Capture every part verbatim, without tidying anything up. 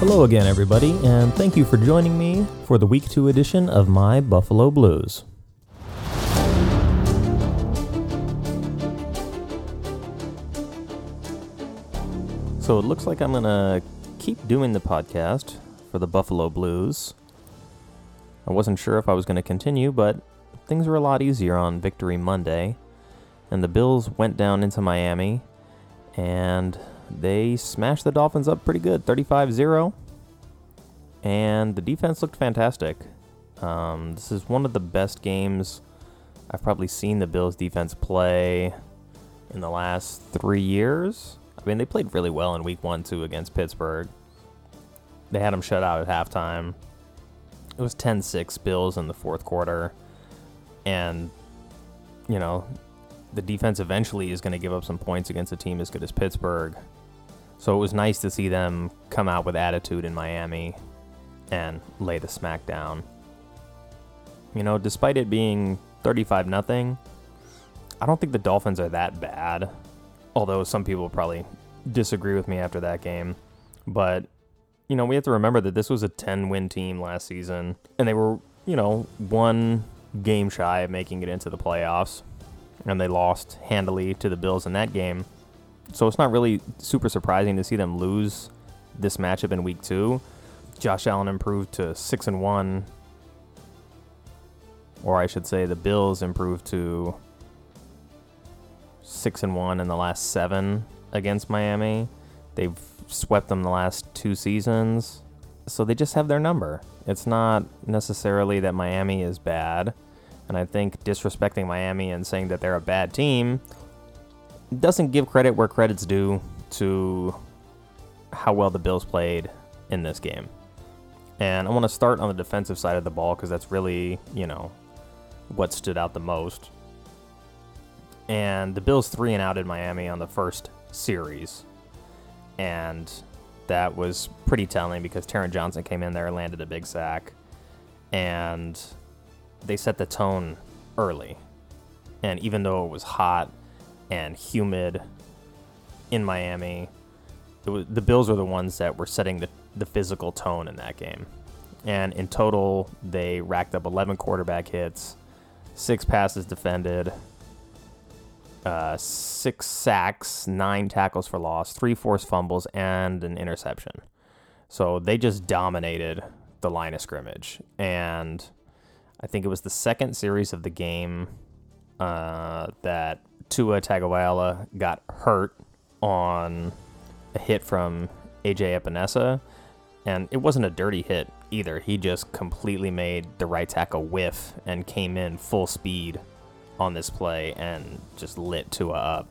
Hello again, everybody, and thank you for joining me for the Week two edition of My Buffalo Blues. So it looks like I'm going to keep doing the podcast for the Buffalo Blues. I wasn't sure if I was going to continue, but things were a lot easier on Victory Monday, and the Bills went down into Miami, and they smashed the Dolphins up pretty good, thirty-five zero, and the defense looked fantastic. Um, this is one of the best games I've probably seen the Bills defense play in the last three years. I mean, they played really well in week one, too, against Pittsburgh. They had them shut out at halftime. It was ten six Bills in the fourth quarter, and, you know, the defense eventually is going to give up some points against a team as good as Pittsburgh. So it was nice to see them come out with attitude in Miami and lay the smack down. You know, despite it being thirty-five nothing, I don't think the Dolphins are that bad, although some people probably disagree with me after that game. But, you know, we have to remember that this was a ten-win team last season, and they were, you know, one game shy of making it into the playoffs, and they lost handily to the Bills in that game. So it's not really super surprising to see them lose this matchup in week two. Josh Allen improved to six and one. Or I should say the Bills improved to six and one in the last seven against Miami. They've swept them the last two seasons. So they just have their number. It's not necessarily that Miami is bad. And I think disrespecting Miami and saying that they're a bad team doesn't give credit where credit's due to how well the Bills played in this game. And I want to start on the defensive side of the ball because that's really, you know, what stood out the most. And the Bills three and out in Miami on the first series. And that was pretty telling because Taron Johnson came in there and landed a big sack. And they set the tone early, and even though it was hot and humid in Miami, it was, the Bills were the ones that were setting the, the physical tone in that game. And in total, they racked up eleven quarterback hits, six passes defended, uh, six sacks, nine tackles for loss, three forced fumbles, and an interception. So they just dominated the line of scrimmage, and I think it was the second series of the game uh, that Tua Tagovailoa got hurt on a hit from A J Epenesa, and it wasn't a dirty hit either. He just completely made the right tackle whiff and came in full speed on this play and just lit Tua up.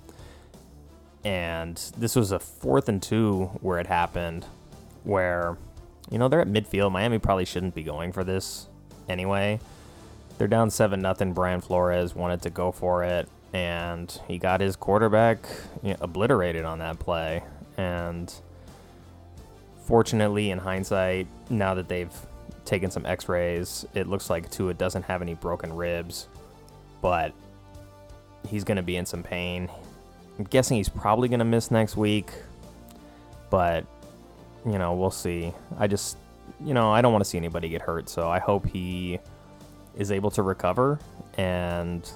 And this was a fourth and two where it happened, where, you know, they're at midfield. Miami probably shouldn't be going for this anyway. They're down seven nothing. Brian Flores wanted to go for it, and he got his quarterback, you know, obliterated on that play. And fortunately, in hindsight, now that they've taken some x-rays, it looks like Tua doesn't have any broken ribs, but he's going to be in some pain. I'm guessing he's probably going to miss next week, but, you know, we'll see. I just, you know, I don't want to see anybody get hurt, so I hope he is able to recover and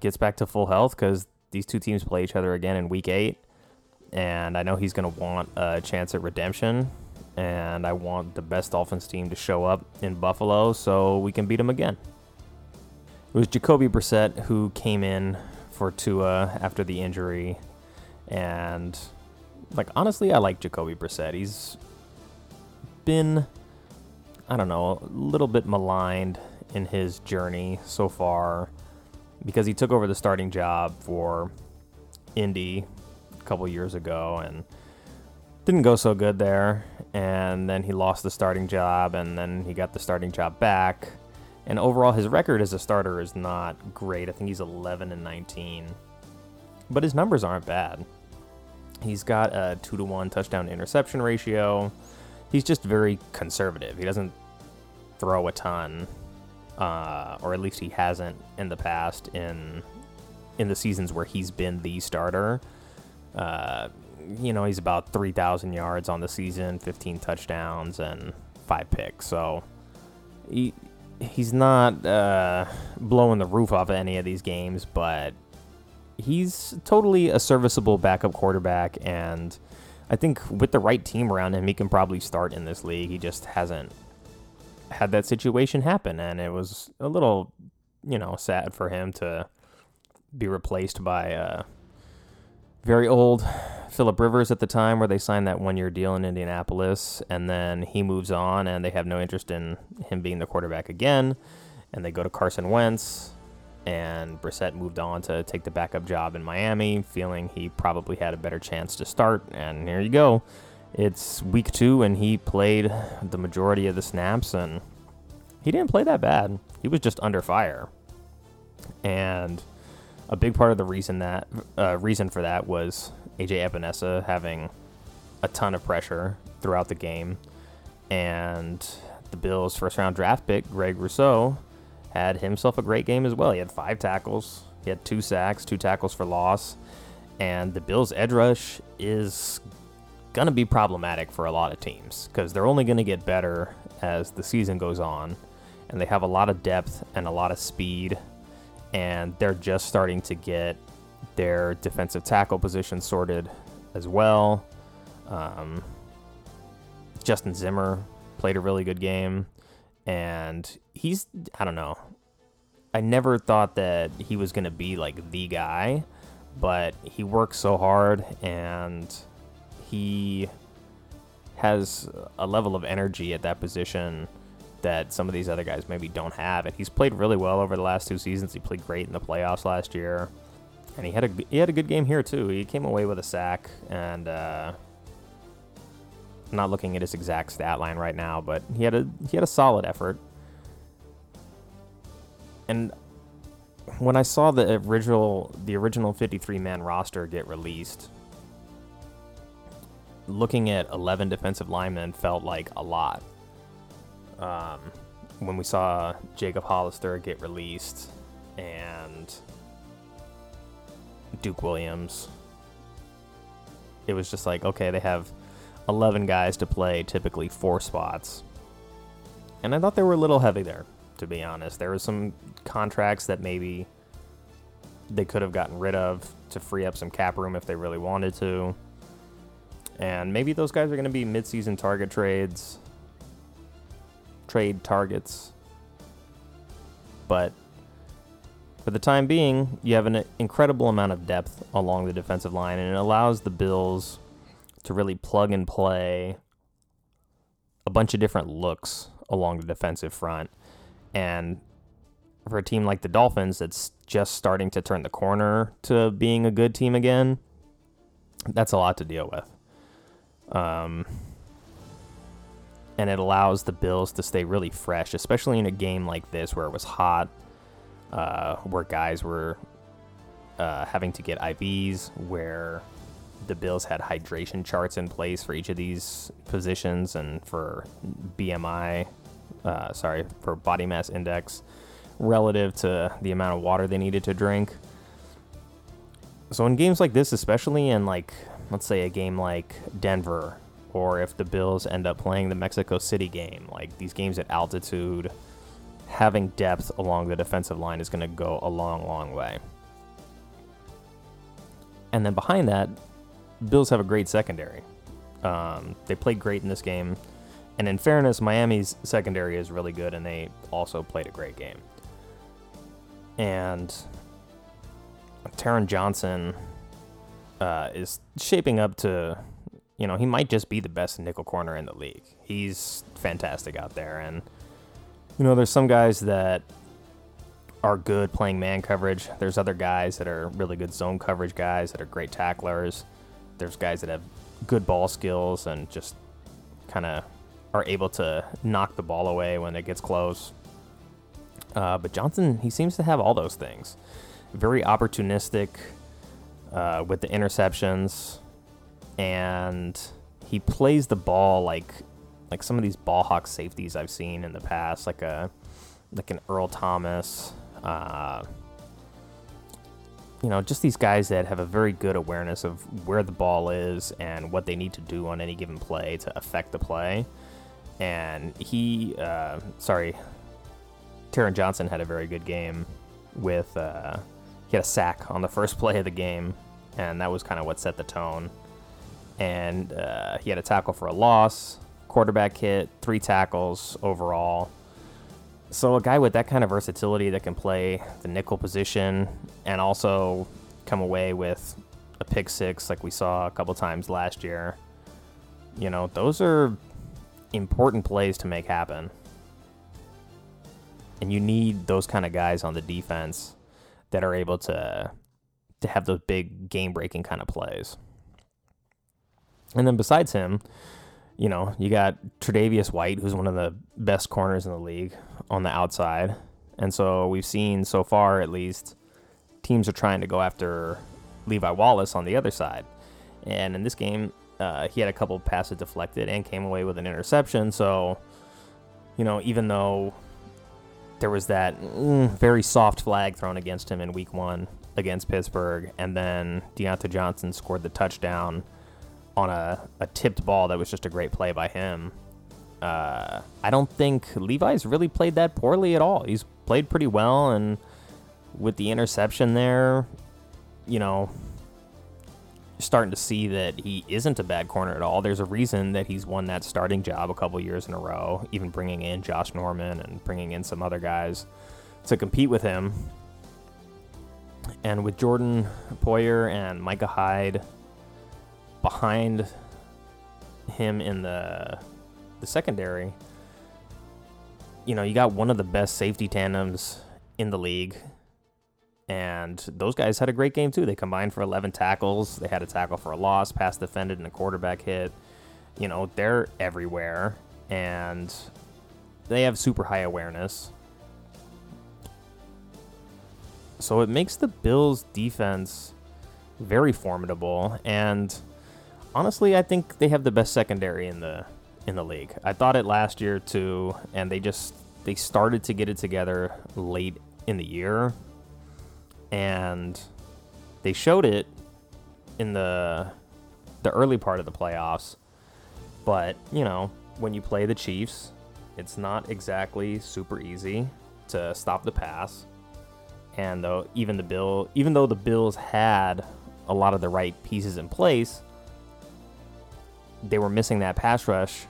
gets back to full health, because these two teams play each other again in week eight, and I know he's going to want a chance at redemption, and I want the best Dolphins team to show up in Buffalo so we can beat them again. It was Jacoby Brissett who came in for Tua after the injury, and, like, honestly, I like Jacoby Brissett. He's been, I don't know, a little bit maligned in his journey so far, because he took over the starting job for Indy a couple years ago and didn't go so good there, and then he lost the starting job, and then he got the starting job back. And overall, his record as a starter is not great. I think he's eleven and nineteen, but his numbers aren't bad. He's got a two to one touchdown to interception ratio. He's just very conservative. He doesn't throw a ton, uh, or at least he hasn't in the past in in the seasons where he's been the starter. Uh, you know, he's about three thousand yards on the season, fifteen touchdowns, and five picks. So he he's not uh, blowing the roof off of any of these games, but he's totally a serviceable backup quarterback, and I think with the right team around him, he can probably start in this league. He just hasn't had that situation happen, and it was a little, you know, sad for him to be replaced by uh, very old Philip Rivers at the time, where they signed that one-year deal in Indianapolis, and then he moves on, and they have no interest in him being the quarterback again, and they go to Carson Wentz, and Brissett moved on to take the backup job in Miami, feeling he probably had a better chance to start, and here you go. It's week two, and he played the majority of the snaps, and he didn't play that bad. He was just under fire, and a big part of the reason that uh, reason for that was A J Epenesa having a ton of pressure throughout the game, and the Bills' first-round draft pick, Greg Rousseau, had himself a great game as well. He had five tackles, he had two sacks, two tackles for loss, and the Bills' edge rush is going to be problematic for a lot of teams because they're only going to get better as the season goes on, and they have a lot of depth and a lot of speed, and they're just starting to get their defensive tackle position sorted as well. Um, Justin Zimmer played a really good game, and he's, I don't know, I never thought that he was going to be like the guy, but he works so hard, and he has a level of energy at that position that some of these other guys maybe don't have, and he's played really well over the last two seasons. He played great in the playoffs last year, and he had a he had a good game here too. He came away with a sack, and uh, I'm not looking at his exact stat line right now, but he had a he had a solid effort. And when I saw the original the original fifty-three man roster get released, looking at eleven defensive linemen felt like a lot. Um, when we saw Jacob Hollister get released, and Duke Williams, it was just like, okay, they have eleven guys to play, typically four spots. And I thought they were a little heavy there, to be honest. There were some contracts that maybe they could have gotten rid of to free up some cap room if they really wanted to. And maybe those guys are going to be midseason target trades, trade targets. But for the time being, you have an incredible amount of depth along the defensive line, and it allows the Bills to really plug and play a bunch of different looks along the defensive front. And for a team like the Dolphins that's just starting to turn the corner to being a good team again, that's a lot to deal with. Um, and it allows the Bills to stay really fresh, especially in a game like this where it was hot, uh, where guys were uh, having to get I Vs, where the Bills had hydration charts in place for each of these positions and for B M I, uh, sorry, for body mass index relative to the amount of water they needed to drink. So in games like this, especially in, like, let's say a game like Denver, or if the Bills end up playing the Mexico City game, like these games at altitude, having depth along the defensive line is going to go a long, long way. And then behind that, Bills have a great secondary. Um, they played great in this game. And in fairness, Miami's secondary is really good, and they also played a great game. And Taron Johnson uh, is shaping up to, you know, he might just be the best nickel corner in the league. He's fantastic out there. And, you know, there's some guys that are good playing man coverage. There's other guys that are really good zone coverage guys that are great tacklers. There's guys that have good ball skills and just kind of are able to knock the ball away when it gets close. Uh, but Johnson, he seems to have all those things. Very opportunistic uh, with the interceptions, and he plays the ball like like some of these ball hawk safeties I've seen in the past, like a like an Earl Thomas. Uh, you know, just these guys that have a very good awareness of where the ball is and what they need to do on any given play to affect the play. And he, uh, sorry, Taron Johnson had a very good game with, uh, he had a sack on the first play of the game, and that was kind of what set the tone. And uh, he had a tackle for a loss, quarterback hit, three tackles overall. So a guy with that kind of versatility that can play the nickel position and also come away with a pick six like we saw a couple times last year, you know, those are important plays to make happen. And you need those kind of guys on the defense that are able to to have those big game-breaking kind of plays. And then besides him, you know, you got Tredavious White, who's one of the best corners in the league on the outside. And so we've seen so far, at least, teams are trying to go after Levi Wallace on the other side. And in this game, uh, he had a couple passes deflected and came away with an interception. So, you know, even though there was that mm, very soft flag thrown against him in week one against Pittsburgh, and then Deontay Johnson scored the touchdown on a, a tipped ball that was just a great play by him. Uh, I don't think Levi's really played that poorly at all. He's played pretty well, and with the interception there, you know, starting to see that he isn't a bad corner at all. There's a reason that he's won that starting job a couple years in a row, even bringing in Josh Norman and bringing in some other guys to compete with him. And with Jordan Poyer and Micah Hyde behind him in the the secondary, you know, you got one of the best safety tandems in the league, and those guys had a great game too. They combined for eleven tackles. They had a tackle for a loss, pass defended, and a quarterback hit. You know, they're everywhere, and they have super high awareness. So it makes the Bills' defense very formidable, and honestly, I think they have the best secondary in the in the league. I thought it last year too, and they just they started to get it together late in the year, and they showed it in the the early part of the playoffs. But you know, when you play the Chiefs, it's not exactly super easy to stop the pass. And though even the Bill, even though the Bills had a lot of the right pieces in place, they were missing that pass rush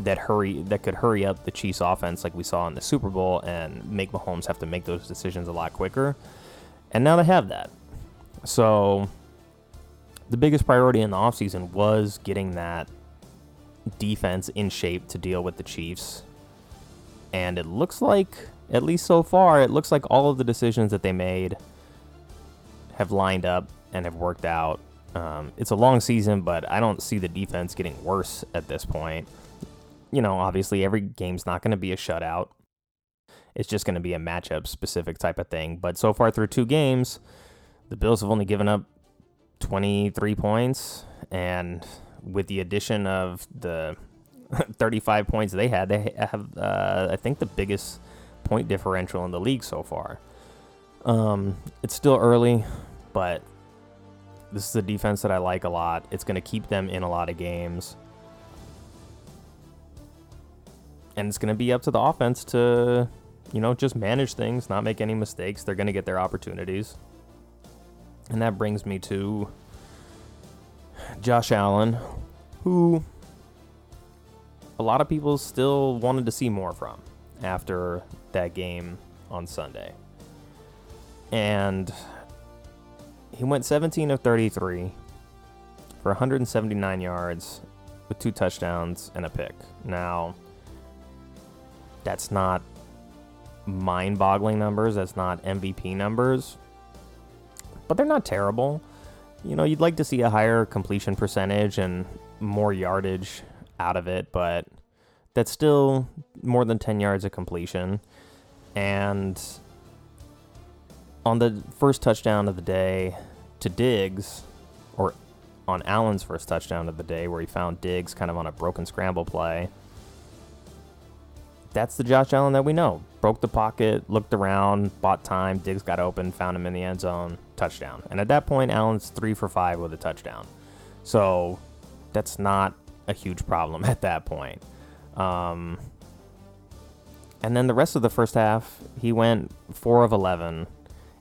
that hurry that could hurry up the Chiefs' offense like we saw in the Super Bowl and make Mahomes have to make those decisions a lot quicker. And now they have that. So the biggest priority in the offseason was getting that defense in shape to deal with the Chiefs. And it looks like, at least so far, it looks like all of the decisions that they made have lined up and have worked out. Um, it's a long season, but I don't see the defense getting worse at this point. You know, obviously every game's not going to be a shutout. It's just going to be a matchup-specific type of thing. But so far through two games, the Bills have only given up twenty-three points. And with the addition of the thirty-five points they had, they have, uh, I think, the biggest point differential in the league so far. Um, it's still early, but this is a defense that I like a lot. It's going to keep them in a lot of games. And it's going to be up to the offense to, you know, just manage things, not make any mistakes. They're going to get their opportunities. And that brings me to Josh Allen, who a lot of people still wanted to see more from after that game on Sunday. And he went seventeen of thirty-three for one hundred seventy-nine yards with two touchdowns and a pick. Now, that's not mind-boggling numbers. That's not M V P numbers. But they're not terrible. You know, you'd like to see a higher completion percentage and more yardage out of it, but that's still more than ten yards of completion. And on the first touchdown of the day to Diggs, or on Allen's first touchdown of the day, where he found Diggs kind of on a broken scramble play, that's the Josh Allen that we know. Broke the pocket, looked around, bought time, Diggs got open, found him in the end zone, touchdown. And at that point, Allen's three for five with a touchdown. So that's not a huge problem at that point. Um, and then the rest of the first half, he went four of eleven,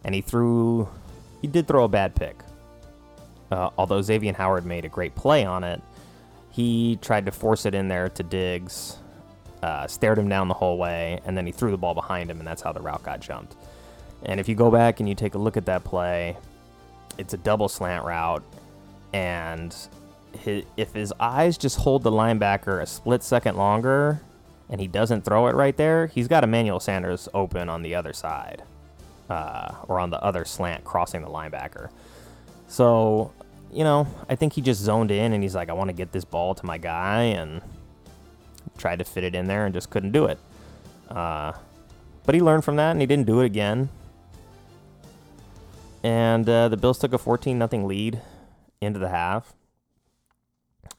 and he threw, he did throw a bad pick. Uh, although Xavier Howard made a great play on it, he tried to force it in there to Diggs, uh, stared him down the whole way, and then he threw the ball behind him, and that's how the route got jumped. And if you go back and you take a look at that play, it's a double slant route, and his, if his eyes just hold the linebacker a split second longer and he doesn't throw it right there, he's got Emmanuel Sanders open on the other side, uh, or on the other slant crossing the linebacker. So, you know, I think he just zoned in and he's like, I want to get this ball to my guy, and tried to fit it in there and just couldn't do it. Uh, but he learned from that and he didn't do it again. And uh, the Bills took a fourteen nothing lead into the half.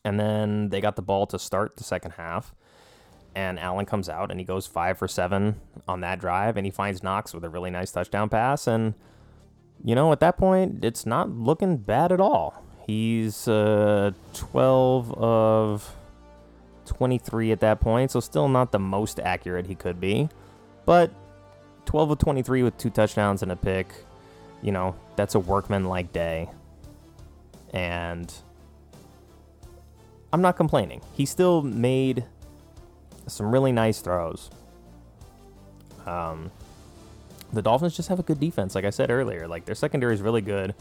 And then they got the ball to start the second half. And Allen comes out and he goes five for seven on that drive. And he finds Knox with a really nice touchdown pass. And, you know, at that point, it's not looking bad at all. He's uh, twelve of twenty-three at that point. So still not the most accurate he could be. But twelve of twenty-three with two touchdowns and a pick. You know, that's a workman-like day. And I'm not complaining. He still made some really nice throws. Um, the Dolphins just have a good defense, like I said earlier. Like, their secondary is really good.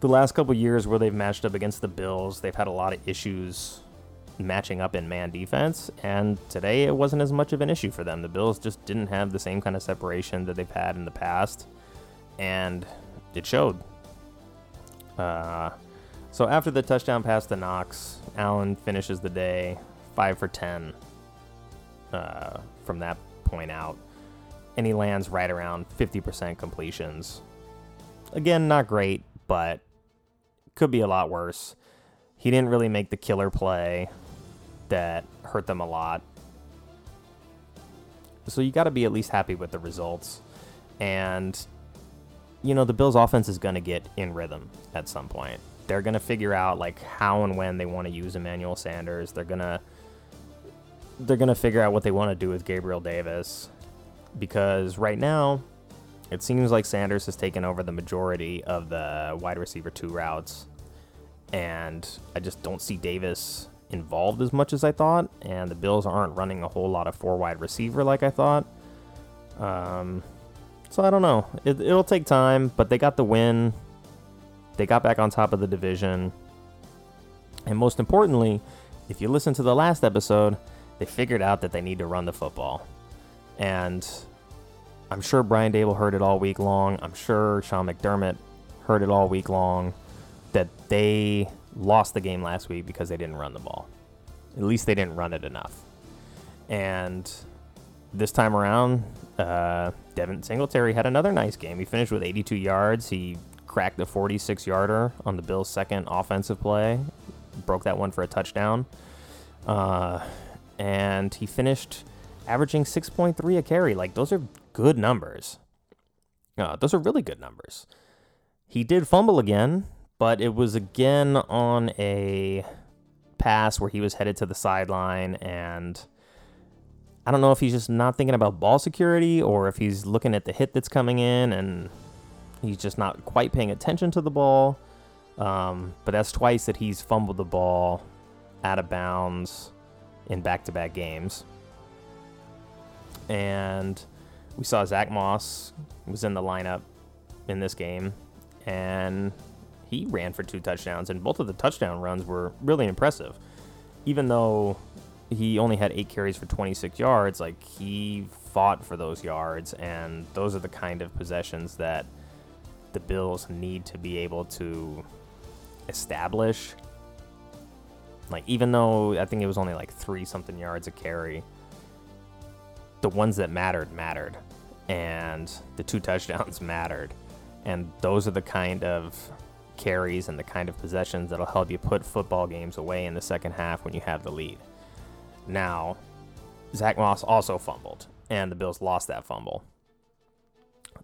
The last couple years where they've matched up against the Bills, they've had a lot of issues matching up in man defense, and today it wasn't as much of an issue for them. The Bills just didn't have the same kind of separation that they've had in the past, and it showed. Uh... So after the touchdown pass to Knox, Allen finishes the day five for ten uh, from that point out. And he lands right around fifty percent completions. Again, not great, but could be a lot worse. He didn't really make the killer play that hurt them a lot. So you got to be at least happy with the results. And, you know, the Bills' offense is going to get in rhythm at some point. They're going to figure out, like, how and when they want to use Emmanuel Sanders. They're going to they're going to figure out what they want to do with Gabriel Davis, because right now it seems like Sanders has taken over the majority of the wide receiver two routes, and I just don't see Davis involved as much as I thought, and the Bills aren't running a whole lot of four wide receiver like I thought. Um, so I don't know. It, it'll take time, but they got the win. They got back on top of the division. And most importantly, if you listen to the last episode, they figured out that they need to run the football. And I'm sure Brian Daboll heard it all week long. I'm sure Sean McDermott heard it all week long that they lost the game last week because they didn't run the ball. At least they didn't run it enough. And this time around, uh, Devin Singletary had another nice game. He finished with eighty-two yards. He cracked the forty-six yarder on the Bills' second offensive play, broke that one for a touchdown, uh, and he finished averaging six point three a carry. Like, those are good numbers. Uh, those are really good numbers. He did fumble again, but it was again on a pass where he was headed to the sideline, and I don't know if he's just not thinking about ball security or if he's looking at the hit that's coming in and he's just not quite paying attention to the ball. Um, but that's twice that he's fumbled the ball out of bounds in back-to-back games. And we saw Zach Moss was in the lineup in this game, and he ran for two touchdowns, and both of the touchdown runs were really impressive. Even though he only had eight carries for twenty-six yards, like, he fought for those yards, and those are the kind of possessions that the Bills need to be able to establish Like, even though I think it was only like three something yards a carry, the ones that mattered mattered, and the two touchdowns mattered. And those are the kind of carries and the kind of possessions that'll help you put football games away in the second half when you have the lead. Now, Zach Moss also fumbled, and the Bills lost that fumble.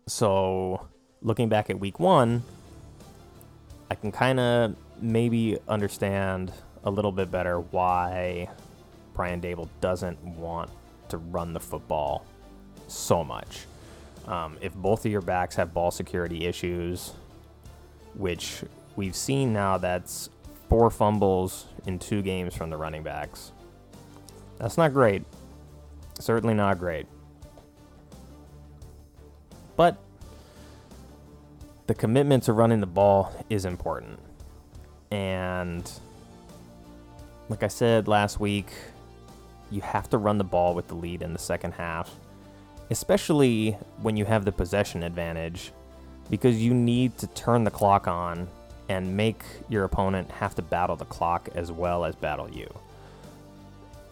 So, looking back at week one, I can kind of maybe understand a little bit better why Brian Daboll doesn't want to run the football so much. Um, if both of your backs have ball security issues, which we've seen now, that's four fumbles in two games from the running backs. That's not great. Certainly not great. But the commitment to running the ball is important. And like I said last week, you have to run the ball with the lead in the second half, especially when you have the possession advantage, because you need to turn the clock on and make your opponent have to battle the clock as well as battle you.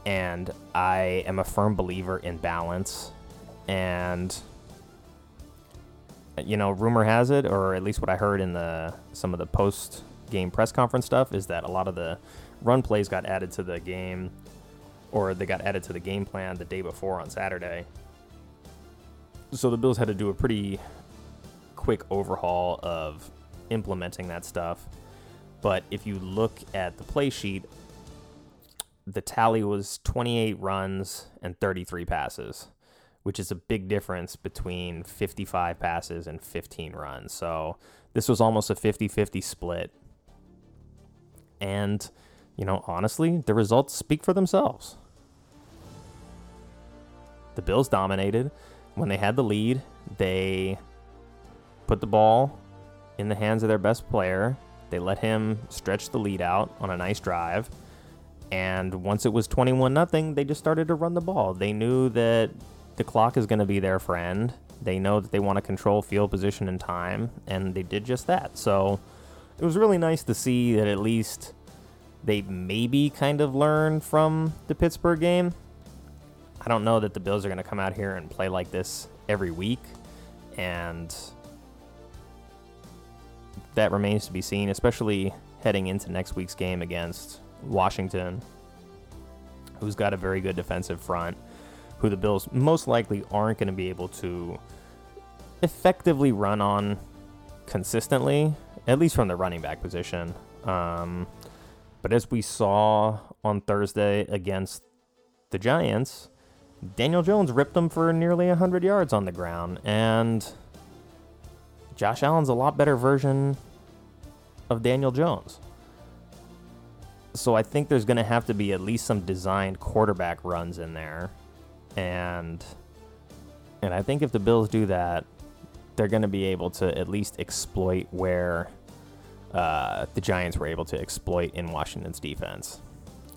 And I am a firm believer in balance. And, you know, rumor has it, or at least what I heard in the some of the post-game press conference stuff, is that a lot of the run plays got added to the game, or they got added to the game plan the day before on Saturday. So the Bills had to do a pretty quick overhaul of implementing that stuff. But if you look at the play sheet, the tally was twenty-eight runs and thirty-three passes, which is a big difference between fifty-five passes and fifteen runs. So this was almost a fifty-fifty split. And, you know, honestly, the results speak for themselves. The Bills dominated. When they had the lead, they put the ball in the hands of their best player. They let him stretch the lead out on a nice drive. And once it was twenty-one nothing, they just started to run the ball. They knew that the clock is going to be their friend. They know that they want to control field position and time, and they did just that. So it was really nice to see that at least they maybe kind of learned from the Pittsburgh game. I don't know that the Bills are going to come out here and play like this every week, and that remains to be seen, especially heading into next week's game against Washington, who's got a very good defensive front, who the Bills most likely aren't going to be able to effectively run on consistently, at least from the running back position. Um, but as we saw on Thursday against the Giants, Daniel Jones ripped them for nearly one hundred yards on the ground, and Josh Allen's a lot better version of Daniel Jones. So I think there's going to have to be at least some designed quarterback runs in there. And and I think if the Bills do that, they're going to be able to at least exploit where uh, the Giants were able to exploit in Washington's defense.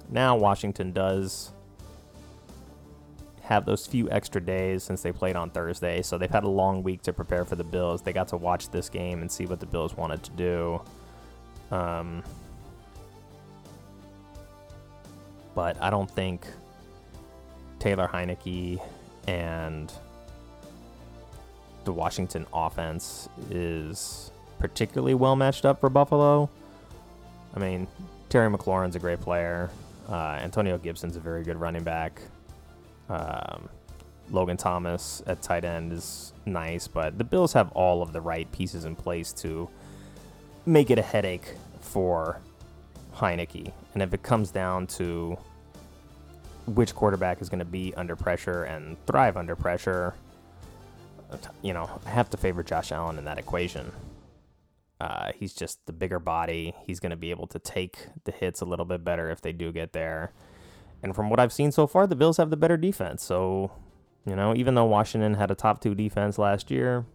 Now Washington does have those few extra days since they played on Thursday, so they've had a long week to prepare for the Bills. They got to watch this game and see what the Bills wanted to do. Um, but I don't think Taylor Heinicke and the Washington offense is particularly well matched up for Buffalo. I mean, Terry McLaurin's a great player. Uh, Antonio Gibson's a very good running back. Um, Logan Thomas at tight end is nice, but the Bills have all of the right pieces in place to make it a headache for Heinicke. And if it comes down to which quarterback is going to be under pressure and thrive under pressure, you know, I have to favor Josh Allen in that equation. Uh, he's just the bigger body. He's going to be able to take the hits a little bit better if they do get there. And from what I've seen so far, the Bills have the better defense. So, you know, even though Washington had a top two defense last year,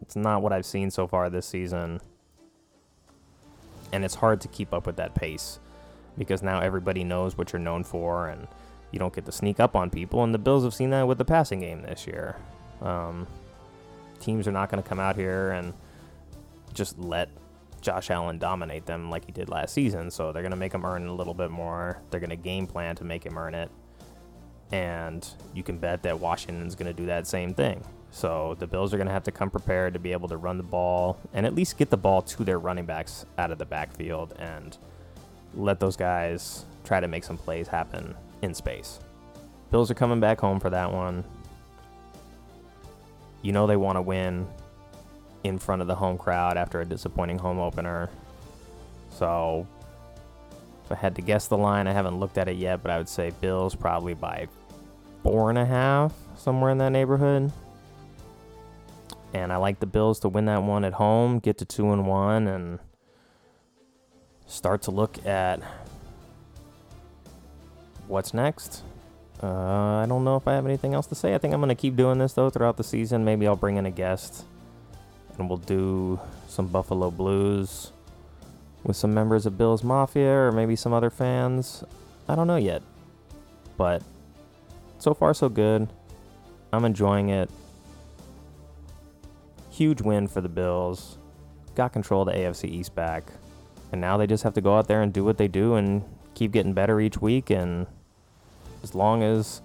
it's not what I've seen so far this season. And it's hard to keep up with that pace because now everybody knows what you're known for, and you don't get to sneak up on people, and the Bills have seen that with the passing game this year. Um, teams are not going to come out here and just let Josh Allen dominate them like he did last season, so they're going to make him earn a little bit more. They're going to game plan to make him earn it, and you can bet that Washington's going to do that same thing. So the Bills are going to have to come prepared to be able to run the ball and at least get the ball to their running backs out of the backfield and let those guys try to make some plays happen in space. Bills are coming back home for that one. You know they want to win in front of the home crowd after a disappointing home opener. So if I had to guess the line, I haven't looked at it yet, but I would say Bills probably by four and a half, somewhere in that neighborhood. And I like the Bills to win that one at home, get to two and one, and start to look at what's next. Uh, I don't know if I have anything else to say. I think I'm going to keep doing this, though, throughout the season. Maybe I'll bring in a guest, and we'll do some Buffalo Blues with some members of Bills Mafia or maybe some other fans. I don't know yet. But so far, so good. I'm enjoying it. Huge win for the Bills. Got control of the A F C East back. And now they just have to go out there and do what they do and keep getting better each week. And as long as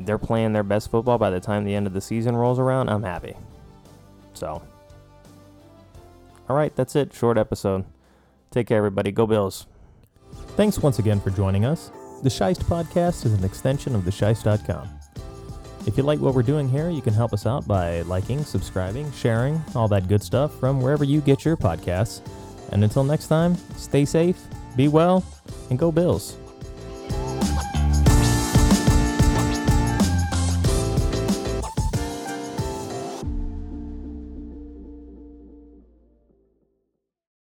they're playing their best football by the time the end of the season rolls around, I'm happy. So, all right, that's it. Short episode. Take care, everybody. Go Bills. Thanks once again for joining us. The Scheist Podcast is an extension of the scheist dot com. If you like what we're doing here, you can help us out by liking, subscribing, sharing, all that good stuff from wherever you get your podcasts. And until next time, stay safe, be well, and go Bills.